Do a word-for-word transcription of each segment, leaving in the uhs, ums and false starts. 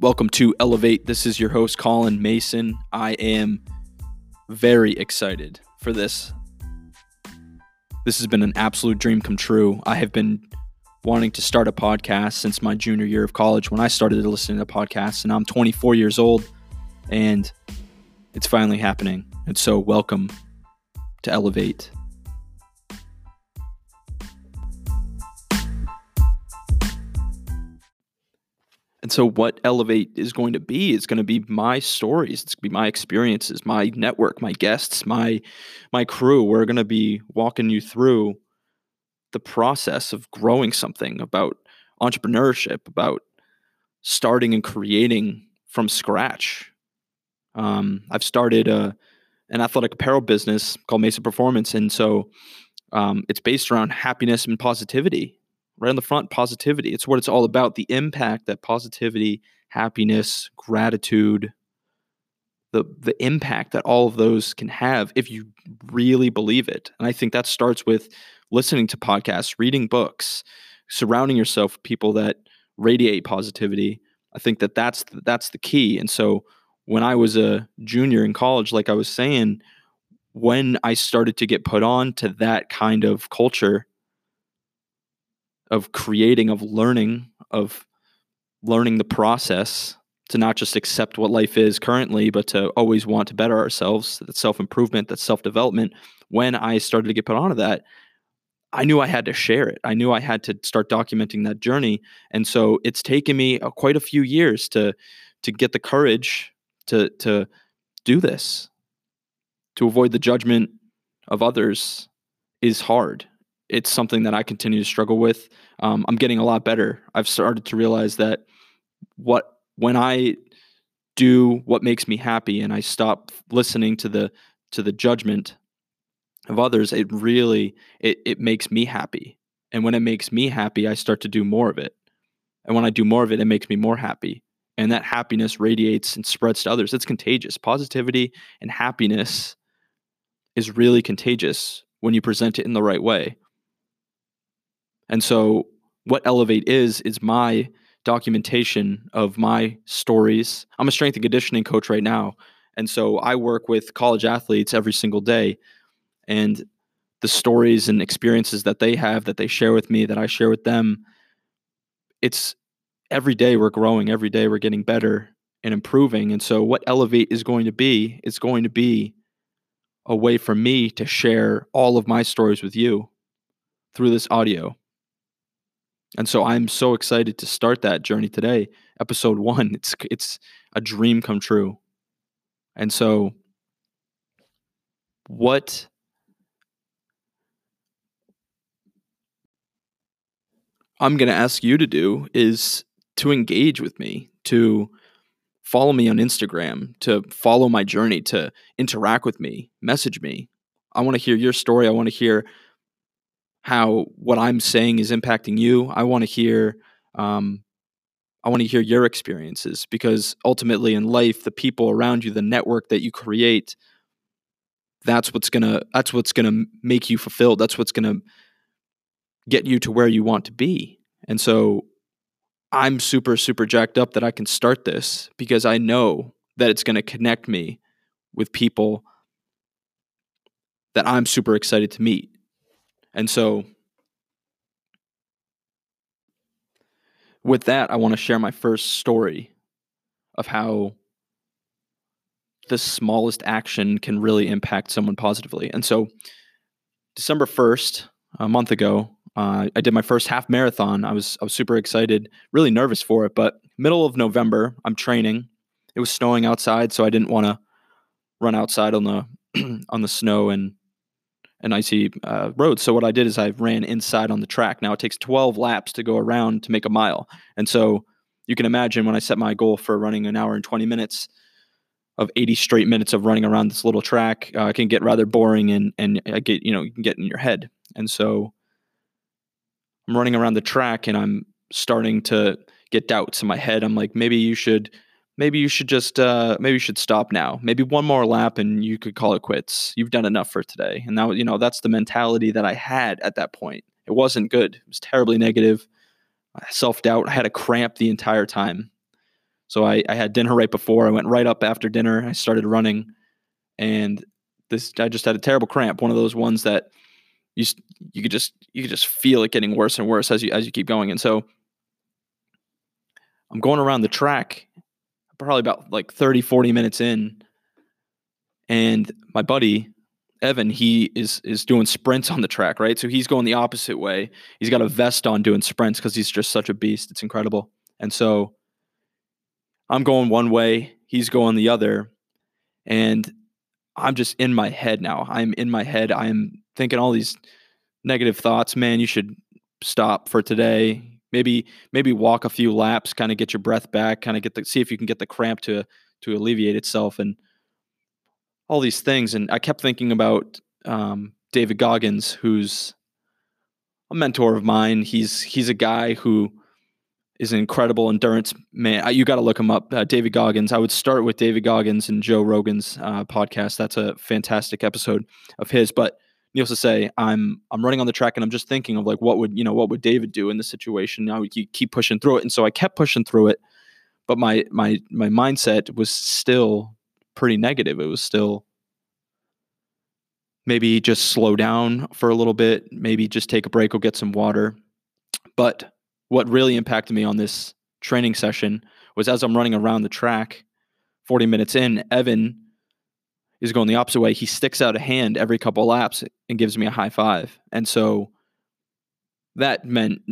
Welcome to Elevate. This is your host, Colin Mason. I am very excited for this. This has been an absolute dream come true. I have been wanting to start a podcast since my junior year of college when I started listening to podcasts, and I'm twenty-four years old, and it's finally happening. And so welcome to Elevate. And so what Elevate is going to be, it's going to be my stories, it's going to be my experiences, my network, my guests, my my crew. We're going to be walking you through the process of growing something, about entrepreneurship, about starting and creating from scratch. Um, I've started a, an athletic apparel business called Mason Performance. And so um, it's based around happiness and positivity. Right on the front, positivity. It's what it's all about. The impact that positivity, happiness, gratitude, the the impact that all of those can have if you really believe it. And I think that starts with listening to podcasts, reading books, surrounding yourself with people that radiate positivity. I think that that's the, that's the key. And so when I was a junior in college, like I was saying, when I started to get put on to that kind of culture, of creating, of learning, of learning the process to not just accept what life is currently, but to always want to better ourselves, that self-improvement, that self-development. When I started to get put onto that, I knew I had to share it. I knew I had to start documenting that journey. And so it's taken me quite a few years to to get the courage to to do this. To avoid the judgment of others is hard. It's something that I continue to struggle with. Um, I'm getting a lot better. I've started to realize that what when I do what makes me happy and I stop listening to the to the judgment of others, it really it it makes me happy. And when it makes me happy, I start to do more of it. And when I do more of it, it makes me more happy. And that happiness radiates and spreads to others. It's contagious. Positivity and happiness is really contagious when you present it in the right way. And so what Elevate is, is my documentation of my stories. I'm a strength and conditioning coach right now. And so I work with college athletes every single day. And the stories and experiences that they have, that they share with me, that I share with them, it's every day we're growing. Every day we're getting better and improving. And so what Elevate is going to be, it's going to be a way for me to share all of my stories with you through this audio. And so I'm so excited to start that journey today. Episode one, it's it's a dream come true. And so what I'm going to ask you to do is to engage with me, to follow me on Instagram, to follow my journey, to interact with me, message me. I want to hear your story. I want to hear how what I'm saying is impacting you. I want to hear, um, I want to hear your experiences, because ultimately in life, the people around you, the network that you create, that's what's gonna, that's what's gonna make you fulfilled. That's what's gonna get you to where you want to be. And so, I'm super, super jacked up that I can start this, because I know that it's gonna connect me with people that I'm super excited to meet. And so with that, I want to share my first story of how the smallest action can really impact someone positively. And so December first, a month ago, uh, I did my first half marathon. I was I was super excited, really nervous for it. But middle of November, I'm training. It was snowing outside, so I didn't want to run outside on the on the snow and an icy uh, road. So what I did is I ran inside on the track. Now it takes twelve laps to go around to make a mile. And so you can imagine when I set my goal for running an hour and twenty minutes of eighty straight minutes of running around this little track, uh, it can get rather boring and, and I get, you know, you can get in your head. And so I'm running around the track and I'm starting to get doubts in my head. I'm like, maybe you should, maybe you should just, uh, maybe you should stop now. Maybe one more lap and you could call it quits. You've done enough for today. And now, you know, that's the mentality that I had at that point. It wasn't good. It was terribly negative. Self-doubt. I had a cramp the entire time. So I, I had dinner right before. I went right up after dinner. I started running, and this I just had a terrible cramp, one of those ones that you you could just you could just feel it getting worse and worse as you as you keep going. And so I'm going around the track, probably about like thirty, forty minutes in, and my buddy Evan, he is is doing sprints on the track, right? So he's going the opposite way. He's got a vest on doing sprints because he's just such a beast. It's incredible. And so I'm going one way, he's going the other, and I'm just in my head now. I'm in my head. I'm thinking all these negative thoughts. Man, you should stop for today. Maybe maybe walk a few laps, kind of get your breath back, kind of get the, see if you can get the cramp to to alleviate itself, and all these things. And I kept thinking about um, David Goggins, who's a mentor of mine. He's he's a guy who is an incredible endurance man. I, you got to look him up, uh, David Goggins. I would start with David Goggins and Joe Rogan's uh, podcast. That's a fantastic episode of his, but. Needless to say, I'm I'm running on the track, and I'm just thinking of like what would you know what would David do in this situation? Now you keep pushing through it, and so I kept pushing through it, but my my my mindset was still pretty negative. It was still maybe just slow down for a little bit, maybe just take a break or get some water. But what really impacted me on this training session was as I'm running around the track, forty minutes in, Evan is going the opposite way. He sticks out a hand every couple laps and gives me a high five. And so that meant,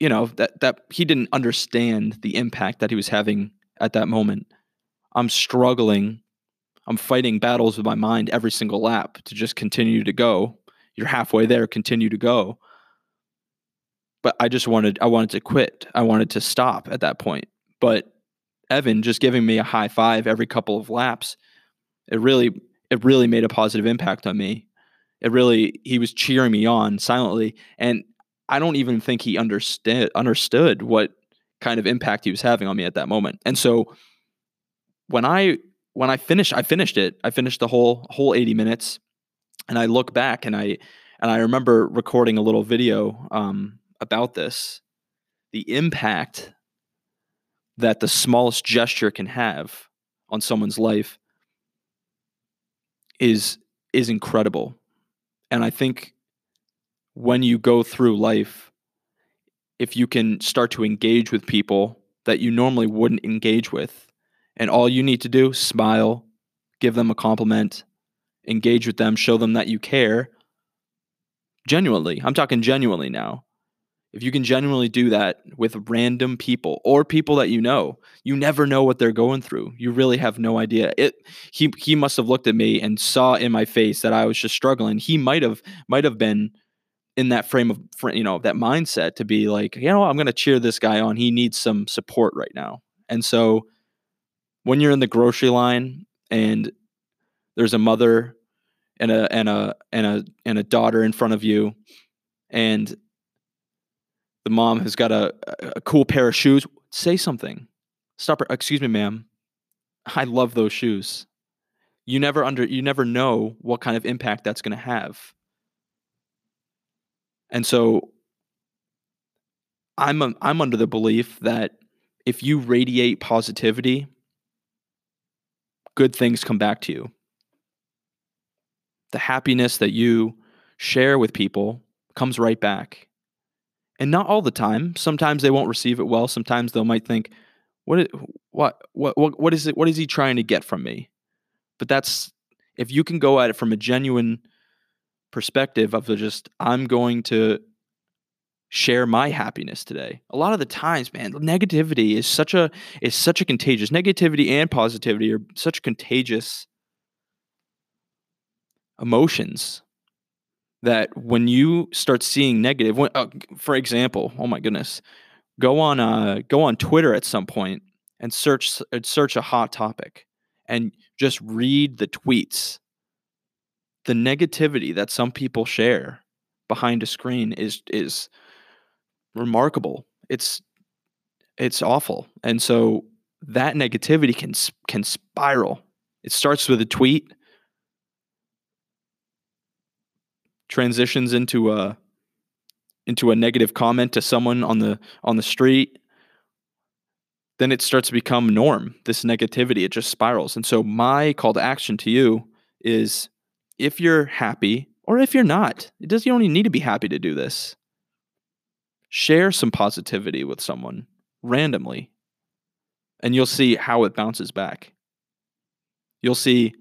you know, that that he didn't understand the impact that he was having at that moment. I'm struggling. I'm fighting battles with my mind every single lap to just continue to go. You're halfway there, continue to go. But I just wanted, I wanted to quit. I wanted to stop at that point. But Evan just giving me a high five every couple of laps, It really, it really made a positive impact on me. It really, he was cheering me on silently, and I don't even think he understood understood what kind of impact he was having on me at that moment. And so, when I when I finished, I finished it. I finished the whole whole eighty minutes, and I look back and I and I remember recording a little video um, about this, the impact that the smallest gesture can have on someone's life is is incredible. And I think when you go through life, if you can start to engage with people that you normally wouldn't engage with, and all you need to do, smile, give them a compliment, engage with them, show them that you care, genuinely, I'm talking genuinely now. If you can genuinely do that with random people or people that you know, you never know what they're going through. You really have no idea. It he he must have looked at me and saw in my face that I was just struggling. He might have might have been in that frame of you know that mindset to be like, you know, I'm going to cheer this guy on. He needs some support right now. And so when you're in the grocery line and there's a mother and a and a and a and a daughter in front of you, and the mom has got a, a cool pair of shoes, say something. Stop her. Excuse me, ma'am. I love those shoes. You never under, you never know what kind of impact that's going to have. And so I'm, a, I'm under the belief that if you radiate positivity, good things come back to you. The happiness that you share with people comes right back. And not all the time. Sometimes they won't receive it well. Sometimes they might think, "What? What? What? What is it? What is he trying to get from me?" But that's if you can go at it from a genuine perspective of just, "I'm going to share my happiness today." A lot of the times, man, negativity is such a is such a contagious. Negativity and positivity are such contagious emotions. That when you start seeing negative, when, uh, for example, oh my goodness, go on, uh, go on Twitter at some point and search, search a hot topic, and just read the tweets. The negativity that some people share behind a screen is is remarkable. It's it's awful, and so that negativity can can spiral. It starts with a tweet. Transitions into a into a negative comment to someone on the on the street, then it starts to become norm, this negativity. It just spirals. And so my call to action to you is, if you're happy or if you're not, it doesn't, you don't even need to be happy to do this. Share some positivity with someone randomly, and you'll see how it bounces back. You'll see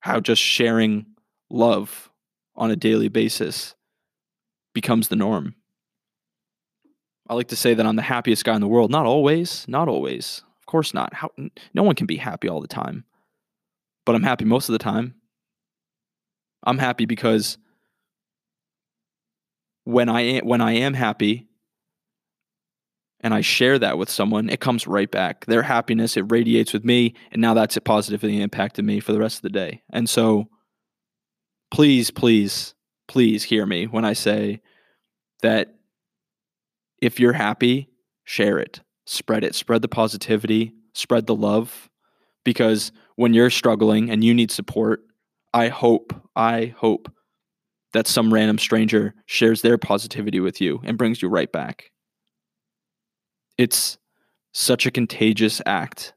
how just sharing love on a daily basis becomes the norm. I like to say that I'm the happiest guy in the world. Not always, not always. Of course not. How, no one can be happy all the time, but I'm happy most of the time. I'm happy because when I, when I am happy and I share that with someone, it comes right back. Their happiness, it radiates with me, and now that's it positively impacted me for the rest of the day. And so please, please, please hear me when I say that if you're happy, share it, spread it, spread the positivity, spread the love, because when you're struggling and you need support, I hope, I hope that some random stranger shares their positivity with you and brings you right back. It's such a contagious act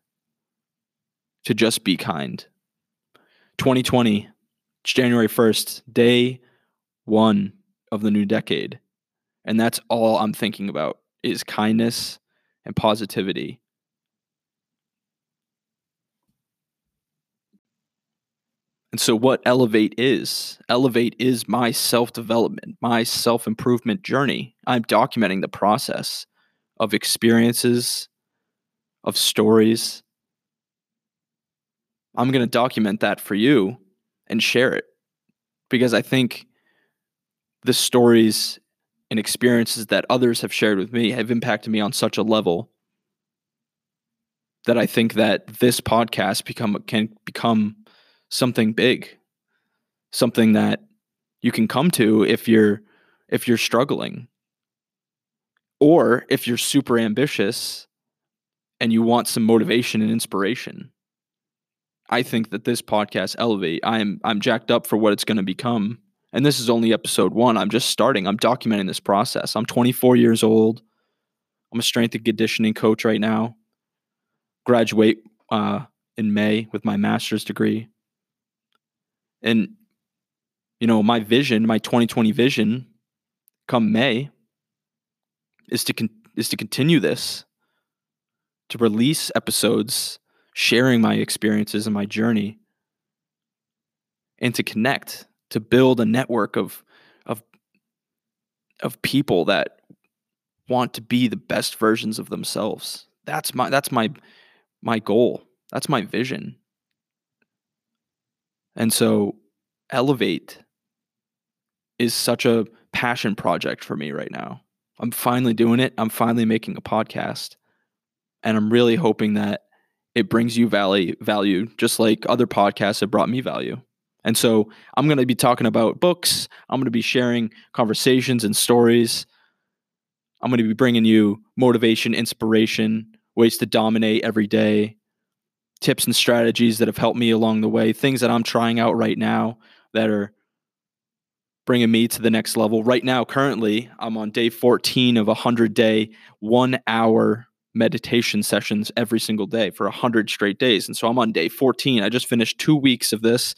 to just be kind. twenty twenty, it's January first, day one of the new decade. And that's all I'm thinking about is kindness and positivity. And so what Elevate is, Elevate is my self-development, my self-improvement journey. I'm documenting the process of experiences, of stories. I'm going to document that for you and share it, because I think the stories and experiences that others have shared with me have impacted me on such a level that I think that this podcast become can become something big, something that you can come to if you're if you're struggling, or if you're super ambitious and you want some motivation and inspiration. I think that this podcast, Elevate, I'm I'm jacked up for what it's going to become. And this is only episode one. I'm just starting. I'm documenting this process. I'm twenty-four years old. I'm a strength and conditioning coach right now. Graduate uh, in May with my master's degree. And, you know, my vision, my twenty twenty vision come May is to con- is to continue this, to release episodes sharing my experiences and my journey, and to connect, to build a network of of of people that want to be the best versions of themselves. That's my that's my my goal. That's my vision. And so Elevate is such a passion project for me right now. I'm finally doing it. I'm finally making a podcast. And I'm really hoping that it brings you value, value just like other podcasts have brought me value. And so I'm going to be talking about books. I'm going to be sharing conversations and stories. I'm going to be bringing you motivation, inspiration, ways to dominate every day, tips and strategies that have helped me along the way, things that I'm trying out right now that are bringing me to the next level. Right now, currently, I'm on day fourteen of a one hundred day, one-hour meditation sessions every single day for one hundred straight days. And so I'm on day fourteen. I just finished two weeks of this,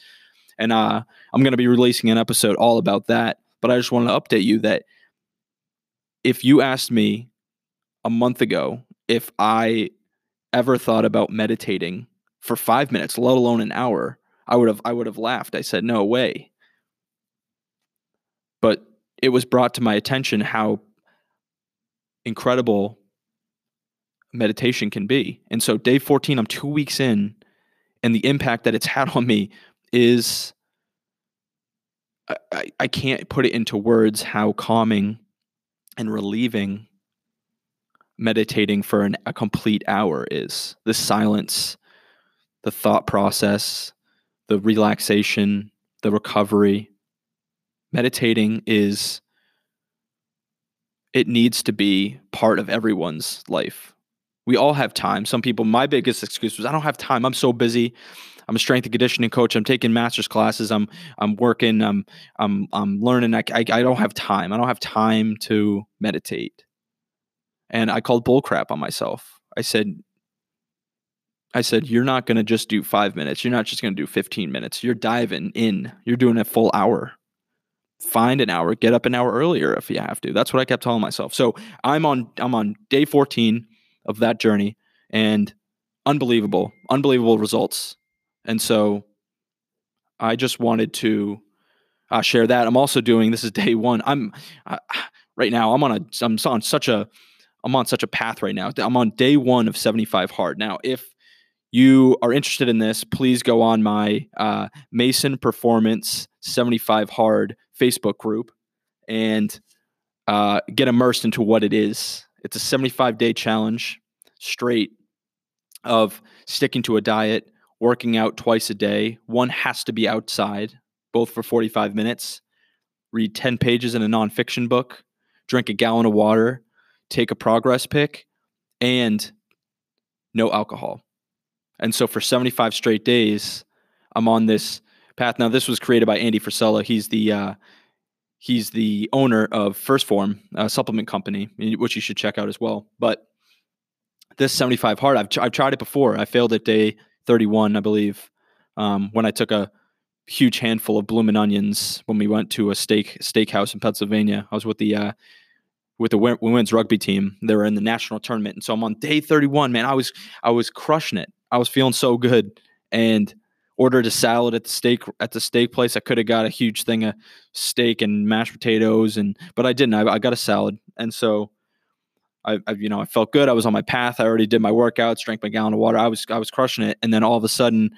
and uh, I'm going to be releasing an episode all about that. But I just want to update you that if you asked me a month ago if I ever thought about meditating for five minutes, let alone an hour, I would have I would have laughed. I said, no way. But it was brought to my attention how incredible meditation can be. And so day fourteen, I'm two weeks in, and the impact that it's had on me is, I, I can't put it into words how calming and relieving meditating for an, a complete hour is. The silence, the thought process, the relaxation, the recovery. Meditating is, it needs to be part of everyone's life. We all have time. Some people, my biggest excuse was, I don't have time. I'm so busy. I'm a strength and conditioning coach. I'm taking master's classes. I'm I'm working. I'm I'm I'm learning. I, I, I don't have time. I don't have time to meditate. And I called bullcrap on myself. I said, I said, you're not going to just do five minutes. You're not just going to do fifteen minutes. You're diving in. You're doing a full hour. Find an hour. Get up an hour earlier if you have to. That's what I kept telling myself. So I'm on I'm on day fourteen of that journey, and unbelievable, unbelievable results. And so I just wanted to uh, share that. I'm also doing, this is day one. I'm uh, right now, I'm on a, I'm on such a, I'm on such a path right now. I'm on day one of seventy-five hard. Now, if you are interested in this, please go on my uh, Mason Performance seventy-five hard Facebook group and uh, get immersed into what it is. It's a seventy-five day challenge straight of sticking to a diet, working out twice a day. One has to be outside, both for forty-five minutes, read ten pages in a nonfiction book, drink a gallon of water, take a progress pic, and no alcohol. And so for seventy-five straight days, I'm on this path. Now, this was created by Andy Frisella. He's the uh, he's the owner of First Form, a supplement company, which you should check out as well. But this seventy-five hard, I've, I've tried it before. I failed at day thirty-one, I believe, um, when I took a huge handful of bloomin' onions when we went to a steak steakhouse in Pennsylvania. I was with the uh, with the women's rugby team. They were in the national tournament, and so I'm on day thirty-one. Man, I was I was crushing it. I was feeling so good, and ordered a salad at the steak at the steak place. I could have got a huge thing of steak and mashed potatoes, and but I didn't. I, I got a salad, and so I, I, you know, I felt good. I was on my path. I already did my workouts, drank my gallon of water. I was I was crushing it, and then all of a sudden,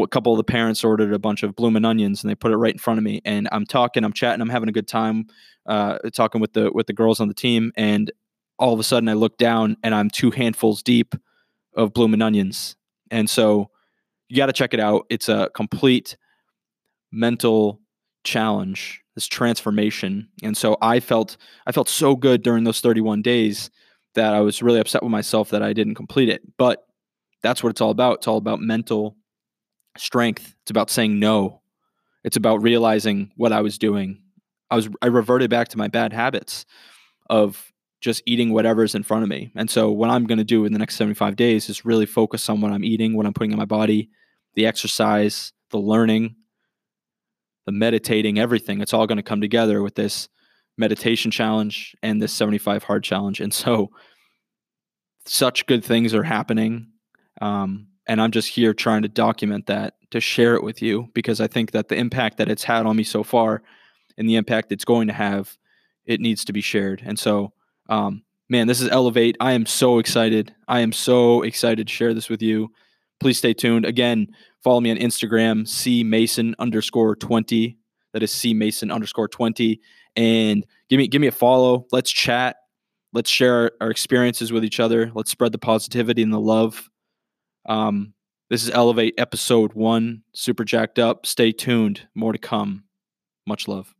a couple of the parents ordered a bunch of bloomin' onions, and they put it right in front of me. And I'm talking, I'm chatting, I'm having a good time, uh, talking with the with the girls on the team. And all of a sudden, I look down, and I'm two handfuls deep of bloomin' onions. And so you got to check it out. It's a complete mental challenge, this transformation. And so I felt, I felt so good during those thirty-one days that I was really upset with myself that I didn't complete it. But that's what it's all about. It's all about mental strength. It's about saying no. It's about realizing what I was doing. I was, I reverted back to my bad habits of just eating whatever's in front of me. And so what I'm going to do in the next seventy-five days is really focus on what I'm eating, what I'm putting in my body, the exercise, the learning, the meditating, everything. It's all going to come together with this meditation challenge and this seventy-five hard challenge. And so such good things are happening. Um, and I'm just here trying to document that, to share it with you, because I think that the impact that it's had on me so far and the impact it's going to have, it needs to be shared. And so, um, man, this is Elevate. I am so excited. I am so excited to share this with you. Please stay tuned. Again, follow me on Instagram, c mason underscore twenty. That is c mason underscore twenty. And give me give me a follow. Let's chat. Let's share our experiences with each other. Let's spread the positivity and the love. Um, this is Elevate episode one. Super jacked up. Stay tuned. More to come. Much love.